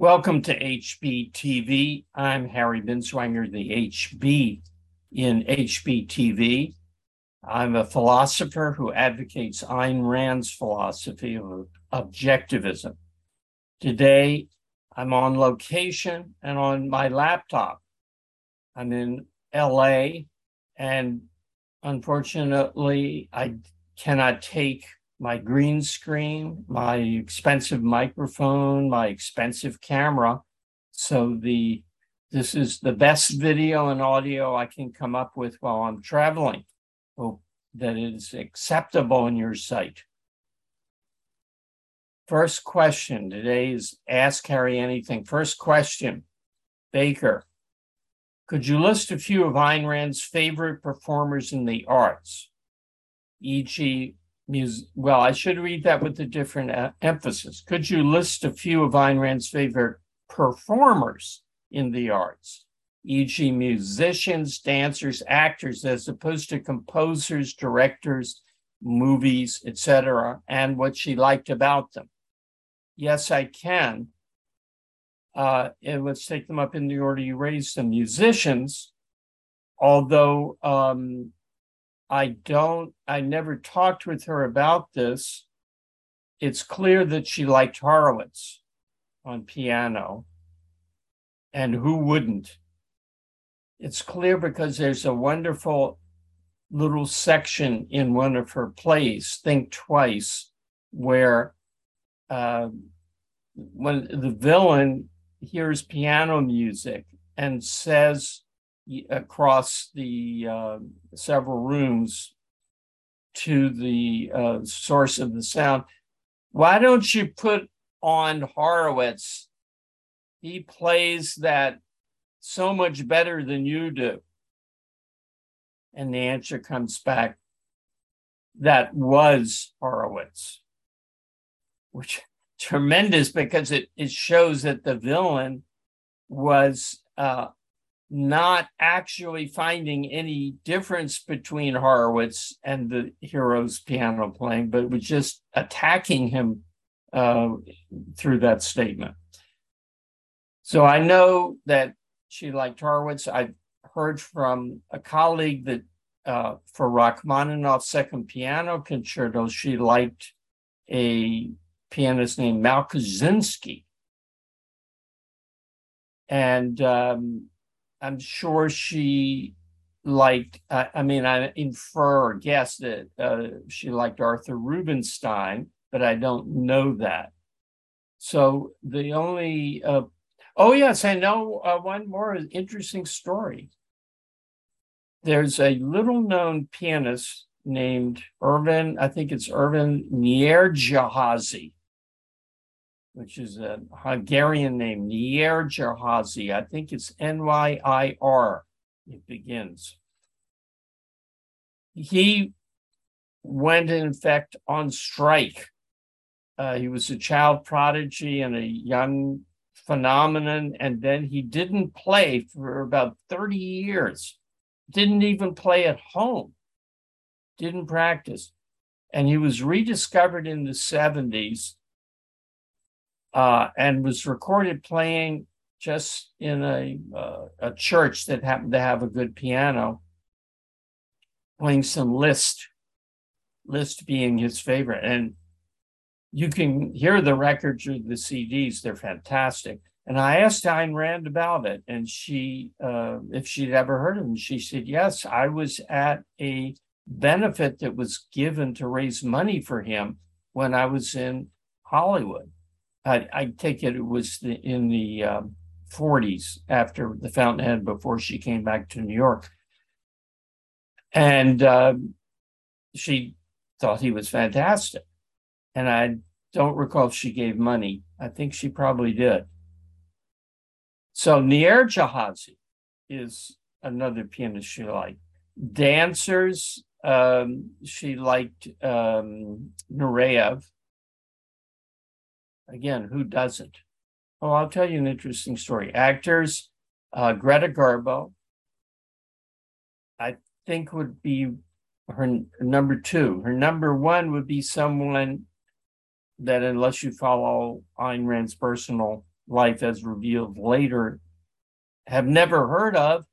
Welcome to HBTV. I'm Harry Binswanger, the HB in HBTV. I'm a philosopher who advocates Ayn Rand's philosophy of objectivism. Today, I'm on location and on my laptop. I'm in LA, and unfortunately, I cannot take my green screen, my expensive microphone, my expensive camera. So this is the best video and audio I can come up with while I'm traveling. Hope that it is acceptable in your sight. First question today is Ask Harry Anything. First question, Baker. Could you list a few of Ayn Rand's favorite performers in the arts, e.g., well, I should read that with a different emphasis. Could you list a few of Ayn Rand's favorite performers in the arts, e.g. musicians, dancers, actors, as opposed to composers, directors, movies, etc., and what she liked about them? Yes, I can. And let's take them up in the order you raised them. Musicians, although I never talked with her about this. It's clear that she liked Horowitz on piano, and who wouldn't? It's clear because there's a wonderful little section in one of her plays, Think Twice, where when the villain hears piano music and says, across the several rooms to the source of the sound, why don't you put on Horowitz? He plays that so much better than you do. And the answer comes back, that was Horowitz, which is tremendous because it shows that the villain was not actually finding any difference between Horowitz and the hero's piano playing, but was just attacking him through that statement. So I know that she liked Horowitz. I've heard from a colleague that for Rachmaninoff's second piano concerto, she liked a pianist named Malkuszynski. And I'm sure she liked, I infer or guess that she liked Arthur Rubinstein, but I don't know that. So the only, oh yes, I know one more interesting story. There's a little known pianist named Ervin Nyiregyházi, which is a Hungarian name, Nyiregyházi. I think it's N-Y-I-R, it begins. He went, in fact, on strike. He was a child prodigy and a young phenomenon, and then he didn't play for about 30 years, didn't even play at home, didn't practice. And he was rediscovered in the 70s, and was recorded playing just in a church that happened to have a good piano, playing some Liszt, Liszt being his favorite. And you can hear the records or the CDs, they're fantastic. And I asked Ayn Rand about it, and she, if she'd ever heard of him, she said, yes, I was at a benefit that was given to raise money for him when I was in Hollywood. I take it was in the 40s after The Fountainhead, before she came back to New York. And she thought he was fantastic. And I don't recall if she gave money. I think she probably did. So Nyiregyházi is another pianist she liked. Dancers, she liked Nureyev. Again, who doesn't? Oh, I'll tell you an interesting story. Actors, Greta Garbo, I think would be her number two. Her number one would be someone that, unless you follow Ayn Rand's personal life as revealed later have never heard of,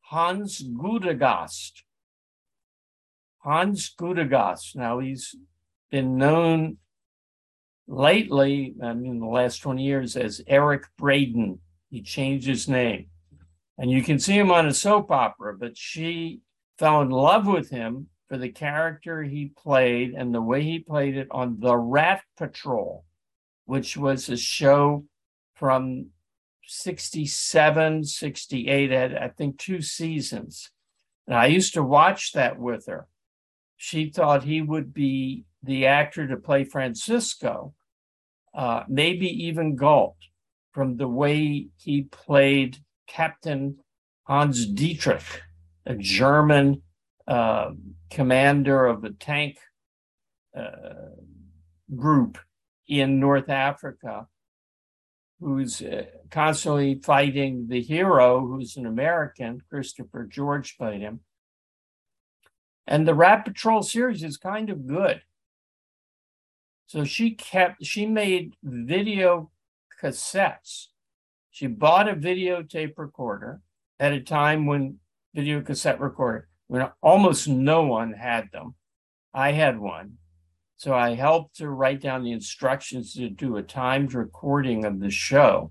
Hans Gudegast. Hans Gudegast. Now, he's been known lately, I mean, in the last 20 years, as Eric Braden. He changed his name. And you can see him on a soap opera, but she fell in love with him for the character he played and the way he played it on The Rat Patrol, which was a show from 67, 68, I think 2 seasons. And I used to watch that with her. She thought he would be the actor to play Francisco, maybe even Galt, from the way he played Captain Hans Dietrich, a German commander of a tank group in North Africa, who's constantly fighting the hero, who's an American. Christopher George played him. And the Rat Patrol series is kind of good. So she made video cassettes. She bought a videotape recorder at a time when video cassette recorder, when almost no one had them. I had one. So I helped her write down the instructions to do a timed recording of the show.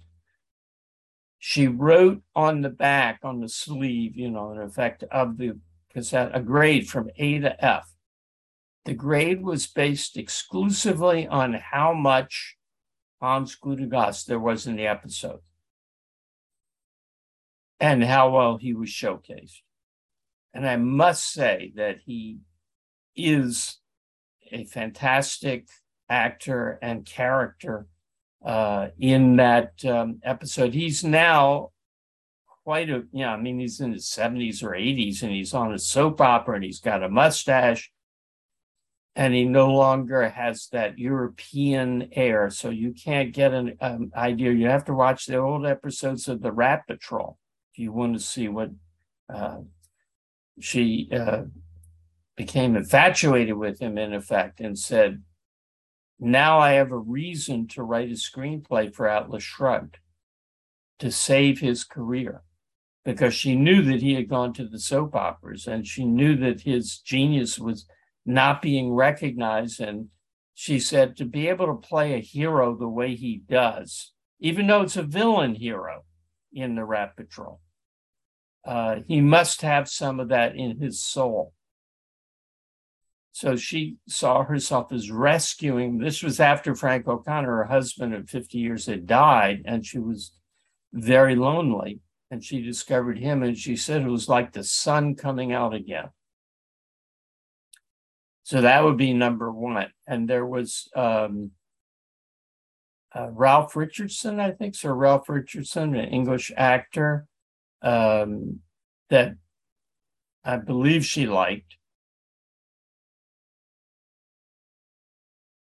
She wrote on the back, on the sleeve, you know, in effect of the cassette, a grade from A to F. The grade was based exclusively on how much Hans Gudegast there was in the episode and how well he was showcased. And I must say that he is a fantastic actor and character in that episode. He's now quite a, I mean, he's in his 70s or 80s, and he's on a soap opera, and he's got a mustache, and he no longer has that European air. So you can't get an idea. You have to watch the old episodes of The Rat Patrol if you want to see what she became infatuated with him, in effect, and said, now I have a reason to write a screenplay for Atlas Shrugged to save his career, because she knew that he had gone to the soap operas, and she knew that his genius was not being recognized. And she said, to be able to play a hero the way he does, even though it's a villain hero in The Rat Patrol, he must have some of that in his soul. So she saw herself as rescuing. This was after Frank O'Connor, her husband of 50 years, had died, and she was very lonely. And she discovered him, and she said it was like the sun coming out again. So that would be number one. And there was Ralph Richardson, I think, Sir Ralph Richardson, an English actor, that I believe she liked.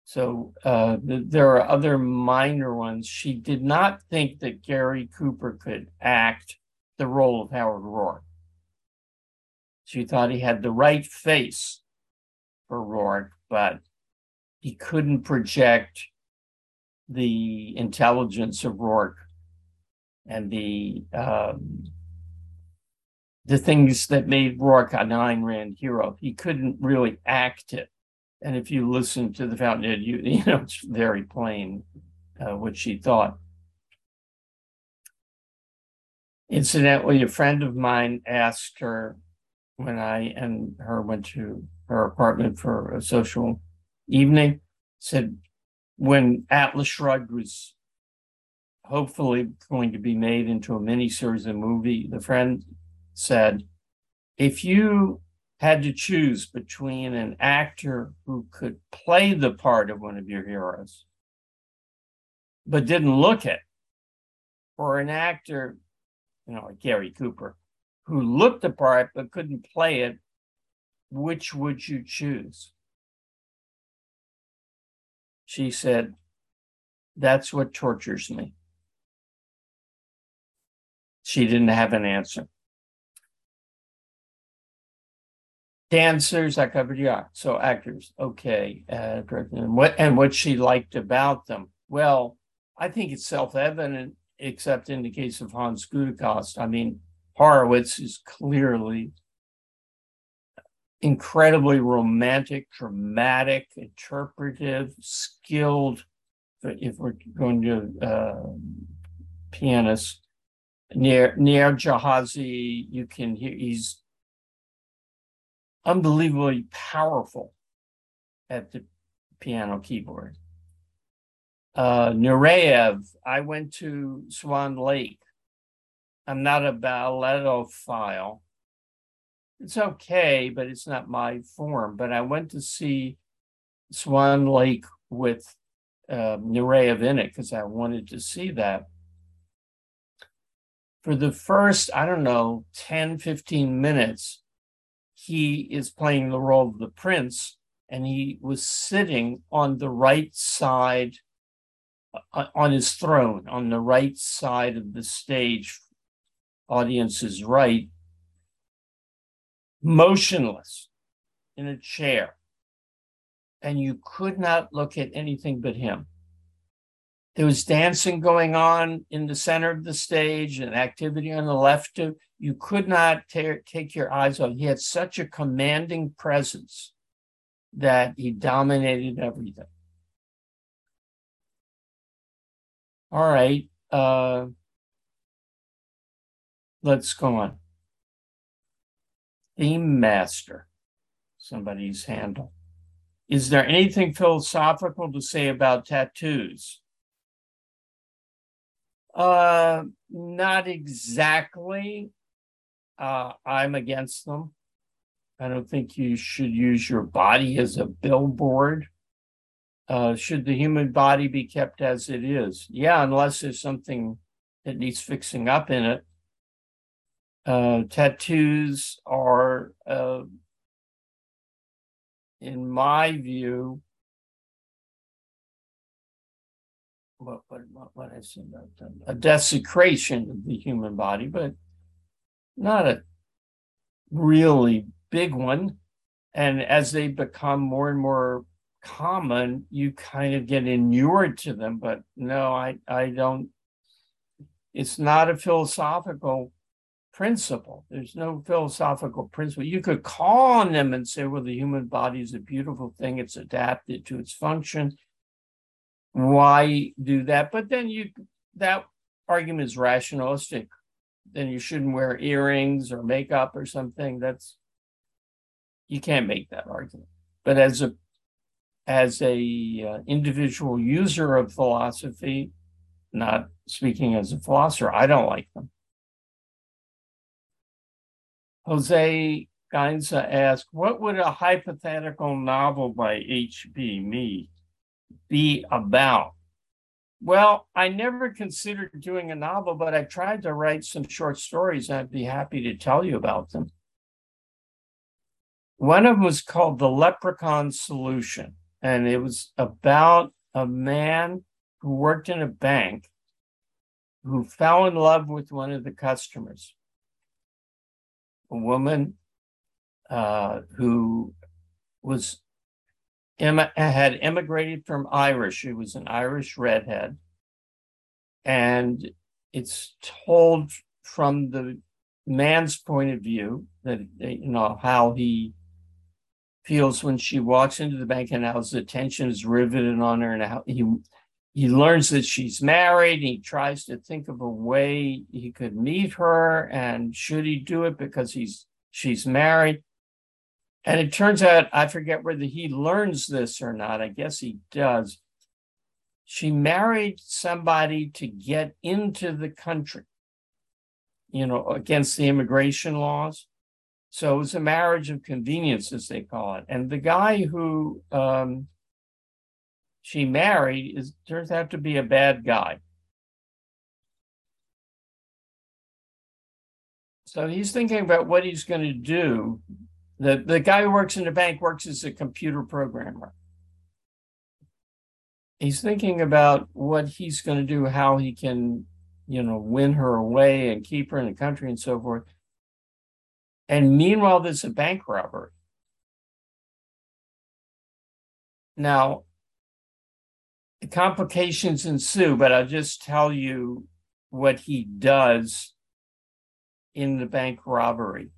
So there are other minor ones. She did not think that Gary Cooper could act the role of Howard Roark. She thought he had the right face for Roark, but he couldn't project the intelligence of Roark and the things that made Roark an Ayn Rand hero. He couldn't really act it. And if you listen to The Fountainhead, you know, it's very plain what she thought. Incidentally, a friend of mine asked her, when I and her went to her apartment for a social evening, said, when Atlas Shrugged was hopefully going to be made into a miniseries, a movie, the friend said, if you had to choose between an actor who could play the part of one of your heroes, but didn't look it, or an actor, you know, like Gary Cooper, who looked the part but couldn't play it, which would you choose? She said, that's what tortures me. She didn't have an answer. Dancers, I covered, yeah. So actors, okay. And what she liked about them. Well, I think it's self-evident, except in the case of Hans Gudegast. I mean, Horowitz is clearly incredibly romantic, dramatic, interpretive, skilled, if we're going to pianist. Nyiregyházi, you can hear, he's unbelievably powerful at the piano keyboard. Nureyev, I went to Swan Lake. I'm not a balletophile. It's okay, but it's not my form. But I went to see Swan Lake with Nureyev in it because I wanted to see that. For the first, I don't know, 10, 15 minutes, he is playing the role of the prince, and he was sitting on the right side, on his throne, on the right side of the stage, audience's right, motionless in a chair. And you could not look at anything but him. There was dancing going on in the center of the stage and activity on the left. You could not take your eyes off. He had such a commanding presence that he dominated everything. All right. Let's go on. Theme master, somebody's handle. Is there anything philosophical to say about tattoos? Not exactly. I'm against them. I don't think you should use your body as a billboard. Should the human body be kept as it is? Yeah, unless there's something that needs fixing up in it. Tattoos are, in my view, what I said about them, a desecration of the human body, but not a really big one. And as they become more and more common, you kind of get inured to them. But no, I don't. It's not a philosophical principle. There's no philosophical principle. You could call on them and say, well, the human body is a beautiful thing. It's adapted to its function. Why do that? But then that argument is rationalistic. Then you shouldn't wear earrings or makeup or something. You can't make that argument. But as a individual user of philosophy, not speaking as a philosopher, I don't like them. Jose Gainza asked, what would a hypothetical novel by H.B. me be about? Well, I never considered doing a novel, but I tried to write some short stories, and I'd be happy to tell you about them. One of them was called The Leprechaun Solution, and it was about a man who worked in a bank who fell in love with one of the customers, a woman who was had emigrated from Irish. She was an Irish redhead. And it's told from the man's point of view, that, you know, how he feels when she walks into the bank and how his attention is riveted on her, and how he learns that she's married. He tries to think of a way he could meet her, and should he do it because she's married. And it turns out, I forget whether he learns this or not. I guess he does. She married somebody to get into the country, you know, against the immigration laws. So it was a marriage of convenience, as they call it. And the guy who she married turns out to be a bad guy. So he's thinking about what he's going to do. The guy who works in the bank works as a computer programmer. He's thinking about what he's going to do, how he can, you know, win her away and keep her in the country and so forth. And meanwhile, there's a bank robbery. Now, The complications ensue, but I'll just tell you what he does in the bank robbery.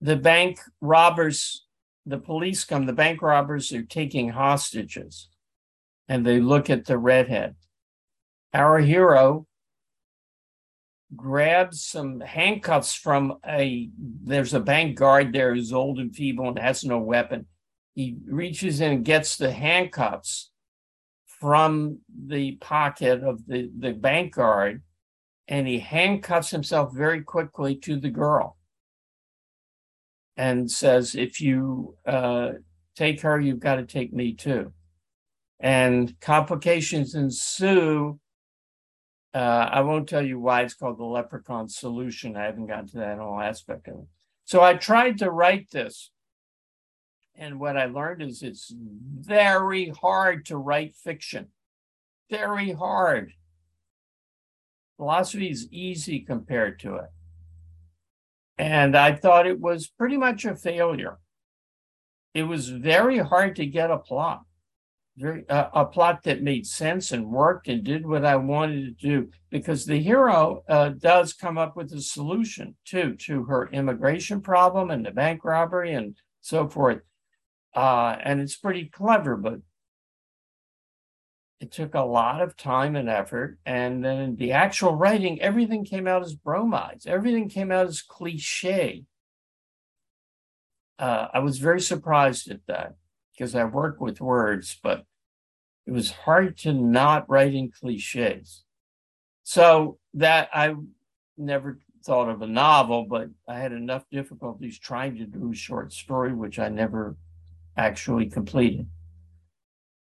The bank robbers, the police come, the bank robbers are taking hostages, and they look at the redhead. Our hero grabs some handcuffs from there's a bank guard there who's old and feeble and has no weapon. He reaches in and gets the handcuffs from the pocket of the bank guard, and he handcuffs himself very quickly to the girl and says, if you take her, you've got to take me too. And complications ensue. I won't tell you why it's called The Leprechaun Solution. I haven't gotten to that whole aspect of it. So I tried to write this. And what I learned is it's very hard to write fiction. Very hard. Philosophy is easy compared to it. And I thought it was pretty much a failure. It was very hard to get a plot. A plot that made sense and worked and did what I wanted to do, because the hero does come up with a solution to her immigration problem and the bank robbery and so forth. And it's pretty clever, but it took a lot of time and effort. And then the actual writing, everything came out as bromides. Everything came out as cliche. I was very surprised at that, because I work with words, but it was hard to not write in cliches. So that I never thought of a novel, but I had enough difficulties trying to do a short story, which I never actually completed.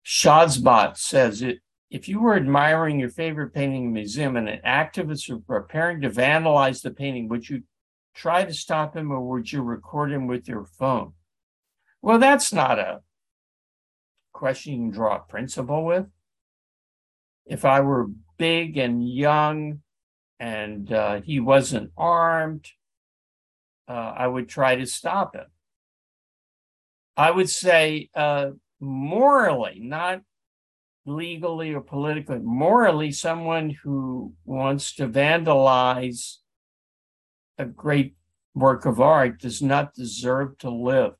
Shazbot says, if you were admiring your favorite painting in a museum and an activist were preparing to vandalize the painting, would you try to stop him or would you record him with your phone? Well, that's not a question you can draw a principle with. If I were big and young and he wasn't armed, I would try to stop him. I would say morally, not legally or politically, morally, someone who wants to vandalize a great work of art does not deserve to live.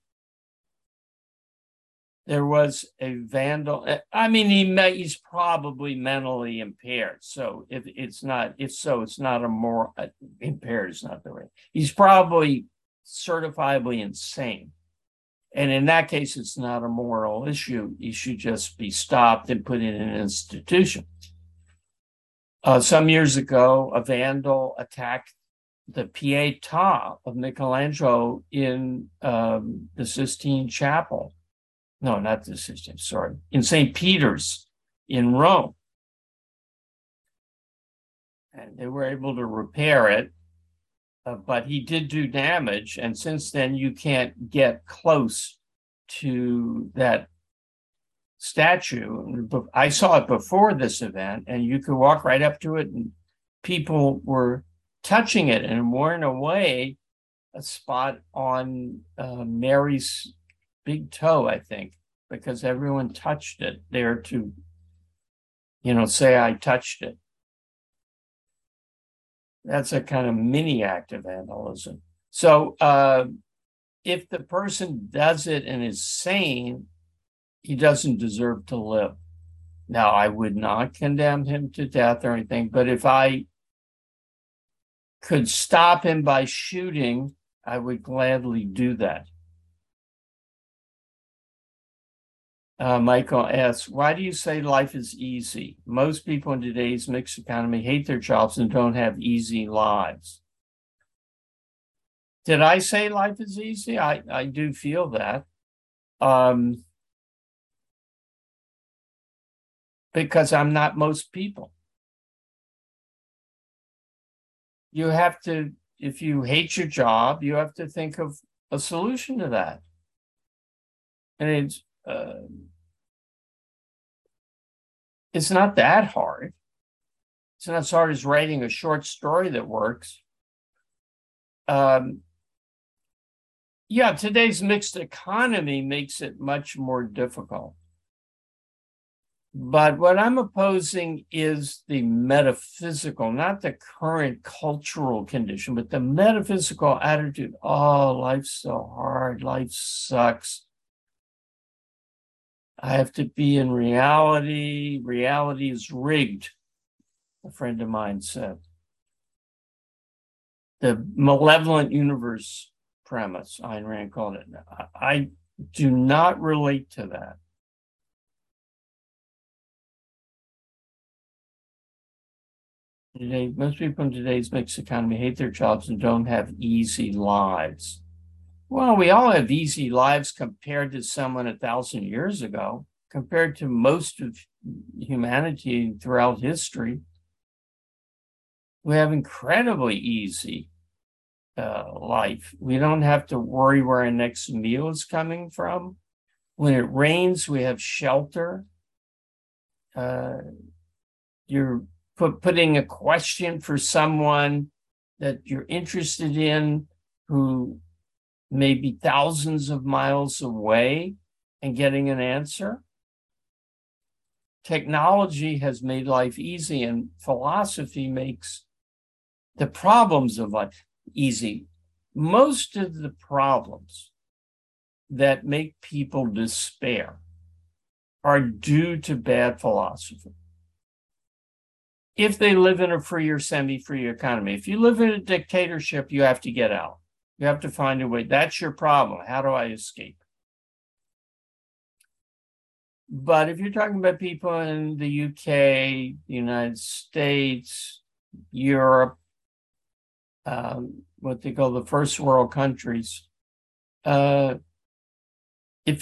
There was a vandal. I mean, he's probably mentally impaired. So it's not a moral. Impaired is not the right. He's probably certifiably insane. And in that case, it's not a moral issue. He should just be stopped and put in an institution. Some years ago, a vandal attacked the Pietà of Michelangelo in the Sistine Chapel. No, not the Sistine, sorry, in St. Peter's in Rome. And they were able to repair it, but he did do damage. And since then, you can't get close to that statue. I saw it before this event, and you could walk right up to it, and people were touching it and worn away a spot on Mary's big toe, I think, because everyone touched it there to, say I touched it. That's a kind of mini act of vandalism. So if the person does it and is sane, he doesn't deserve to live. Now, I would not condemn him to death or anything, but if I could stop him by shooting, I would gladly do that. Michael asks, why do you say life is easy? Most people in today's mixed economy hate their jobs and don't have easy lives. Did I say life is easy? I do feel that. Because I'm not most people. You have to, if you hate your job, you have to think of a solution to that. And it's not that hard. It's not as hard as writing a short story that works. Today's mixed economy makes it much more difficult. But what I'm opposing is the metaphysical, not the current cultural condition, but the metaphysical attitude. Oh, life's so hard. Life sucks. I have to be in reality. Reality is rigged, a friend of mine said. The malevolent universe premise, Ayn Rand called it. I do not relate to that. Today, most people in today's mixed economy hate their jobs and don't have easy lives. Well, we all have easy lives compared to someone 1,000 years ago, compared to most of humanity throughout history. We have incredibly easy life. We don't have to worry where our next meal is coming from. When it rains, we have shelter. You're putting a question for someone that you're interested in who may be thousands of miles away and getting an answer. Technology has made life easy, and philosophy makes the problems of life easy. Most of the problems that make people despair are due to bad philosophy. If they live in a free or semi-free economy, if you live in a dictatorship, you have to get out. You have to find a way. That's your problem. How do I escape? But if you're talking about people in the UK, the United States, Europe, what they call the first world countries, if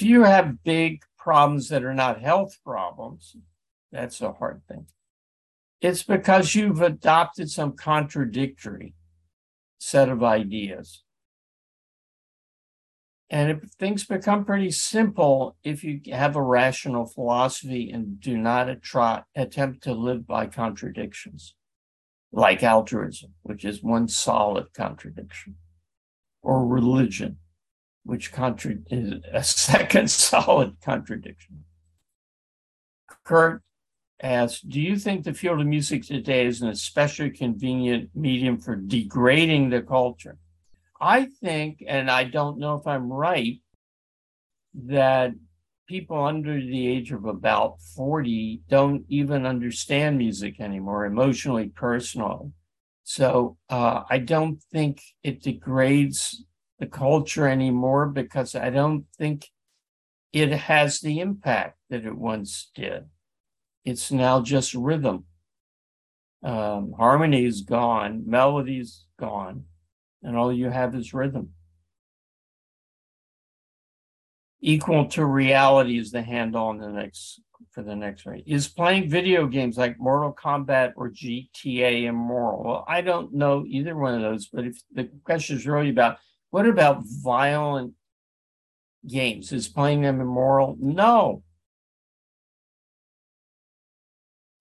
you have big problems that are not health problems, that's a hard thing. It's because you've adopted some contradictory set of ideas. And things become pretty simple if you have a rational philosophy and do not attempt to live by contradictions, like altruism, which is one solid contradiction, or religion, which is a second solid contradiction. Kurt asks, do you think the field of music today is an especially convenient medium for degrading the culture? I think, and I don't know if I'm right, that people under the age of about 40 don't even understand music anymore, emotionally personal. So I don't think it degrades the culture anymore because I don't think it has the impact that it once did. It's now just rhythm. Harmony is gone, melody is gone. And all you have is rhythm. Equal to reality is the handle on the next, for the next one. Is playing video games like Mortal Kombat or GTA immoral? Well, I don't know either one of those, but if the question is really about, what about violent games? Is playing them immoral? No.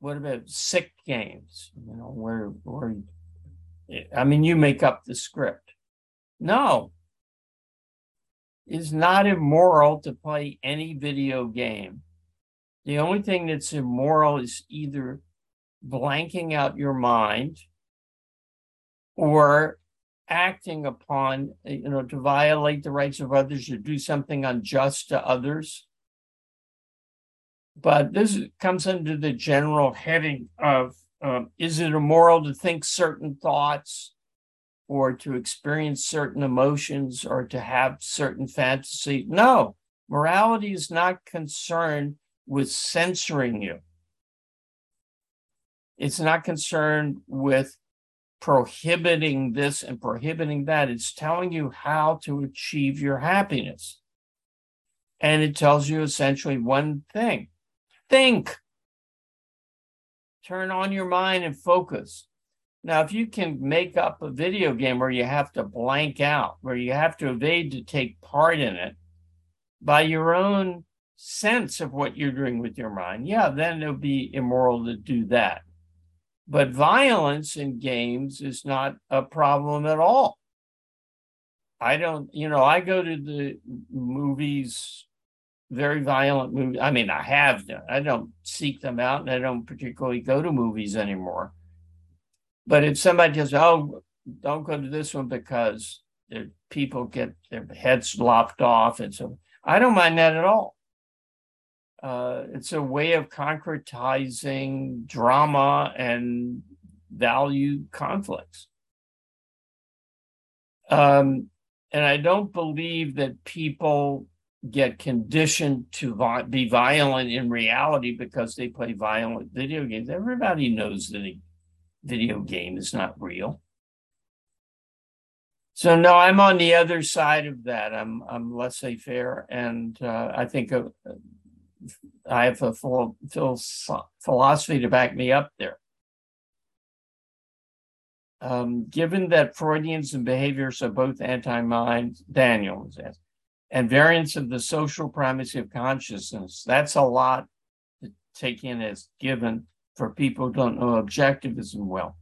What about sick games? You know, where I mean, you make up the script. No, it's not immoral to play any video game. The only thing that's immoral is either blanking out your mind or acting upon, you know, to violate the rights of others or do something unjust to others. But this comes under the general heading of is it immoral to think certain thoughts or to experience certain emotions or to have certain fantasies? No, morality is not concerned with censoring you. It's not concerned with prohibiting this and prohibiting that. It's telling you how to achieve your happiness. And it tells you essentially one thing. Think. Turn on your mind and focus. Now, if you can make up a video game where you have to blank out, where you have to evade to take part in it by your own sense of what you're doing with your mind, yeah, then it'll be immoral to do that. But violence in games is not a problem at all. I go to the movies very violent movies. I mean, I have them. I don't seek them out, and I don't particularly go to movies anymore. But if somebody says, oh, don't go to this one because people get their heads lopped off, and so I don't mind that at all. It's a way of concretizing drama and value conflicts. And I don't believe that people get conditioned to be violent in reality because they play violent video games. Everybody knows that a video game is not real. So no, I'm on the other side of that. I'm laissez-faire, and I think I have a full philosophy to back me up there. Given that Freudians and behaviors are both anti-mind, Daniel was asked, and variants of the social primacy of consciousness, that's a lot to take in as given for people who don't know objectivism well.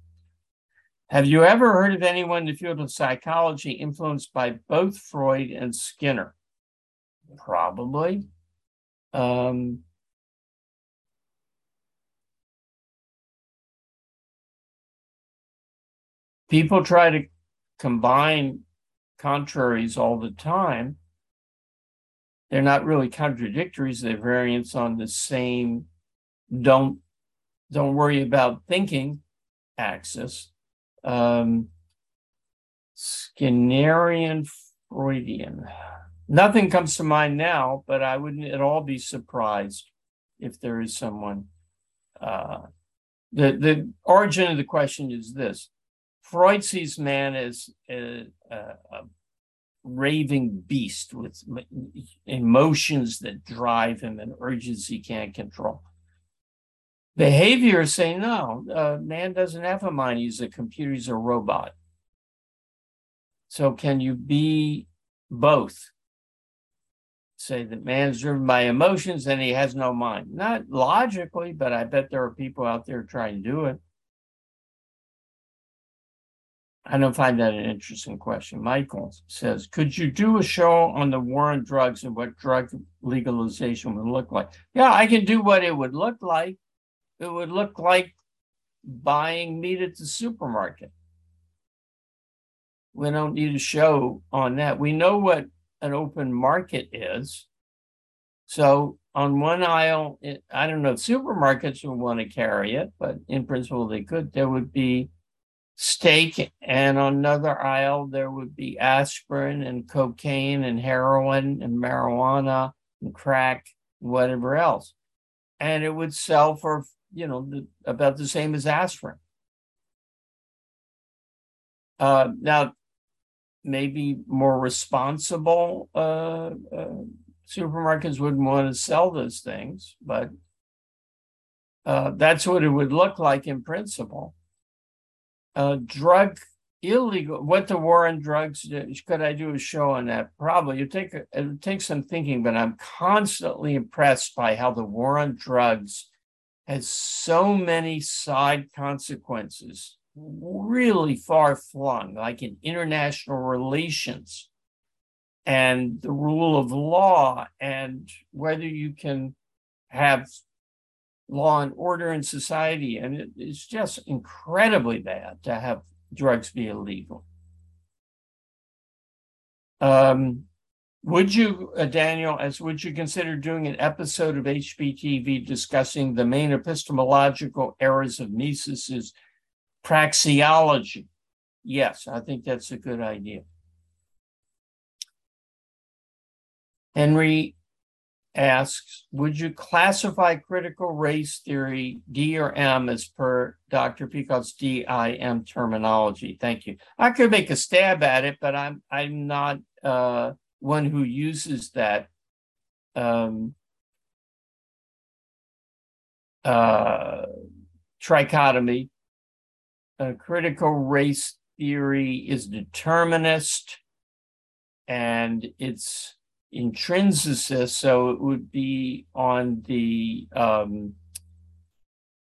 Have you ever heard of anyone in the field of psychology influenced by both Freud and Skinner? Probably. People try to combine contraries all the time. They're not really contradictories. They're variants on the same don't worry about thinking axis. Skinnerian, Freudian. Nothing comes to mind now, but I wouldn't at all be surprised if there is someone. The origin of the question is this. Freud sees man as a raving beast with emotions that drive him and urges he can't control. Behavior say no, man doesn't have a mind. He's a computer, he's a robot. So can you be both? Say that man's driven by emotions and he has no mind. Not logically, but I bet there are people out there trying to do it. I don't find that an interesting question. Michael says, could you do a show on the war on drugs and what drug legalization would look like? Yeah, I can do what it would look like. It would look like buying meat at the supermarket. We don't need a show on that. We know what an open market is. So on one aisle, I don't know if supermarkets would want to carry it, but in principle they could. There would be steak, and on another aisle there would be aspirin and cocaine and heroin and marijuana and crack and whatever else. And it would sell for, you know, about the same as aspirin. Now, maybe more responsible supermarkets wouldn't want to sell those things, but that's what it would look like in principle. Drug illegal, what the war on drugs, could I do a show on that? Probably. It takes some thinking, but I'm constantly impressed by how the war on drugs has so many side consequences, really far flung, like in international relations and the rule of law and whether you can have law and order in society. And it's just incredibly bad to have drugs be illegal. Would you, Daniel, would you consider doing an episode of HBTV discussing the main epistemological errors of Mises's praxeology? Yes, I think that's a good idea. Henry asks, would you classify critical race theory, D or M, as per Dr. Peacock's DIM terminology? Thank you. I could make a stab at it, but I'm not one who uses that. Trichotomy. Critical race theory is determinist, and it's intrinsicist, so it would be on the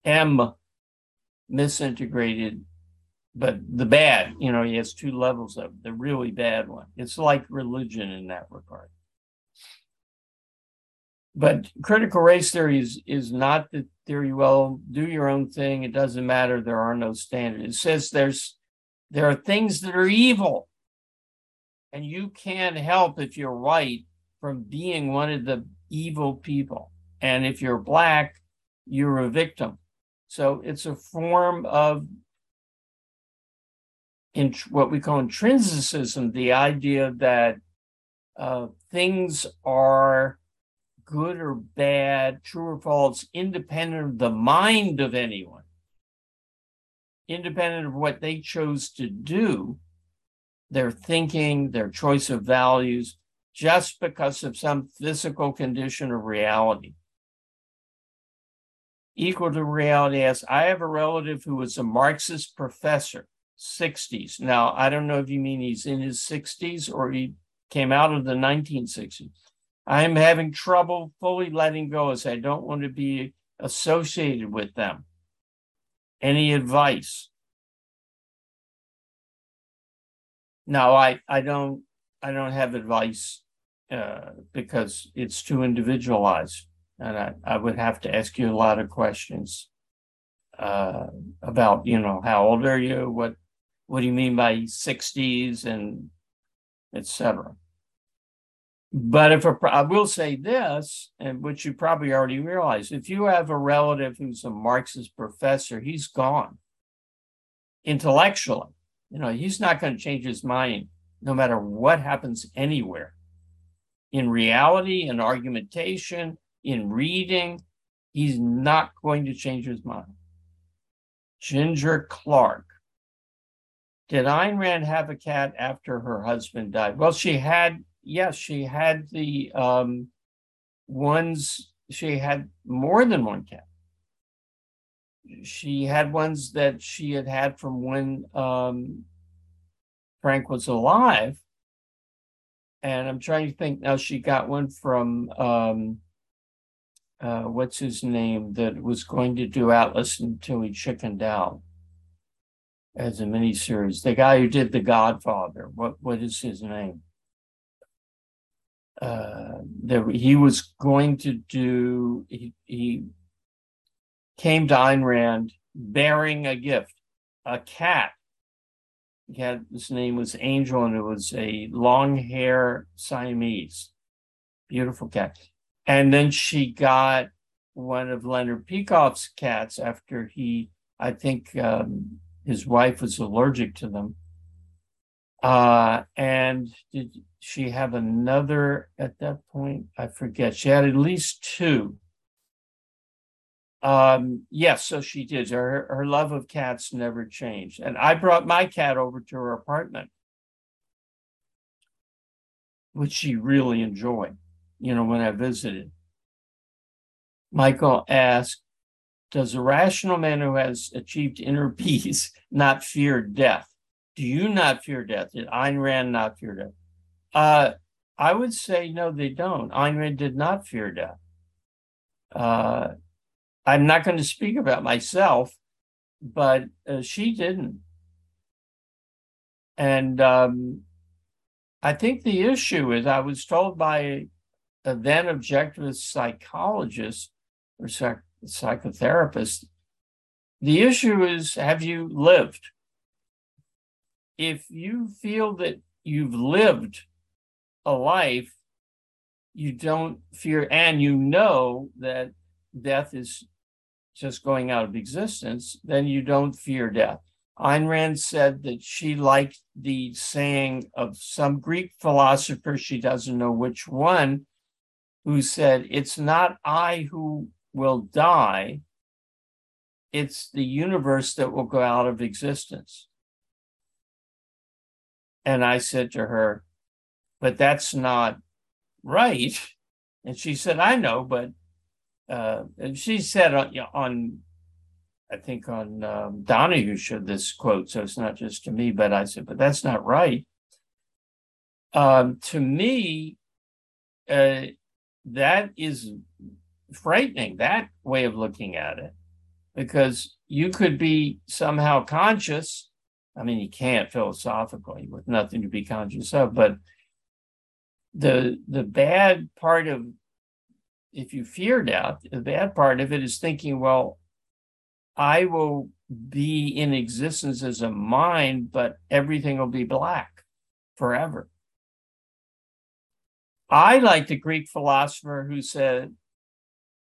M, misintegrated, but the bad, you know, he has two levels of the really bad one. It's like religion in that regard. But critical race theory is not the theory, well, do your own thing, it doesn't matter, there are no standards. It says there are things that are evil, and you can't help, if you're white, from being one of the evil people. And if you're black, you're a victim. So it's a form of what we call intrinsicism, the idea that things are good or bad, true or false, independent of the mind of anyone, independent of what they chose to do, their thinking, their choice of values, just because of some physical condition of reality. Equal to reality as I have a relative who was a Marxist professor, 60s. Now, I don't know if you mean he's in his 60s or he came out of the 1960s. I'm having trouble fully letting go as I don't want to be associated with them. Any advice? No, I don't have advice because it's too individualized. And I would have to ask you a lot of questions about, how old are you? What do you mean by 60s and et cetera? But I will say this, and which you probably already realize, if you have a relative who's a Marxist professor, he's gone intellectually. He's not going to change his mind no matter what happens anywhere. In reality, in argumentation, in reading, he's not going to change his mind. Ginger Clark. Did Ayn Rand have a cat after her husband died? Well, she had. Yes, she had the ones, she had more than one cat. She had ones that she had had from when Frank was alive. And I'm trying to think now, she got one from, what's his name, that was going to do Atlas until he chickened out as a miniseries. The guy who did The Godfather, what is his name? He was going to do, he came to Ayn Rand bearing a gift, a cat. He had, his name was Angel, and it was a long hair Siamese, beautiful cat. And then she got one of Leonard Peikoff's cats after he, I think his wife was allergic to them. And did she have another at that point? I forget. She had at least two. Yes, so she did. Her love of cats never changed. And I brought my cat over to her apartment, which she really enjoyed, when I visited. Michael asked, does a rational man who has achieved inner peace not fear death? Do you not fear death? Did Ayn Rand not fear death? I would say, no, they don't. Ayn Rand did not fear death. I'm not going to speak about myself, but she didn't. And I think the issue is, I was told by a then objectivist psychologist or psychotherapist, the issue is, have you lived? If you feel that you've lived a life, you don't fear, and you know that death is just going out of existence, then you don't fear death. Ayn Rand said that she liked the saying of some Greek philosopher, she doesn't know which one, who said, it's not I who will die, it's the universe that will go out of existence. And I said to her, but that's not right. And she said, I know, but and she said on Donahue showed this quote, so it's not just to me, but I said, but that's not right. To me, that is frightening, that way of looking at it, because you could be somehow conscious. I mean, you can't philosophically with nothing to be conscious of, but the bad part of if you fear death, the bad part of it is thinking, well, I will be in existence as a mind, but everything will be black forever. I like the Greek philosopher who said,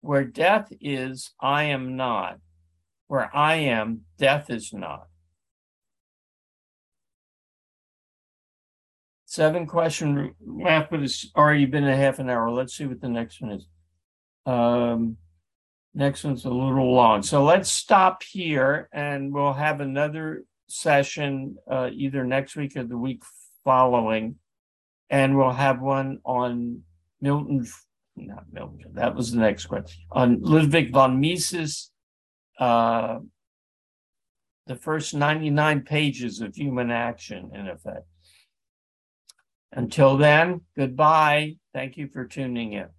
where death is, I am not. Where I am, death is not. 7-question map, but it's already been a half an hour. Let's see what the next one is. Next one's a little long. So let's stop here, and we'll have another session either next week or the week following. And we'll have one on Milton, not Milton, that was the next question, on Ludwig von Mises, the first 99 pages of Human Action, in effect. Until then, goodbye. Thank you for tuning in.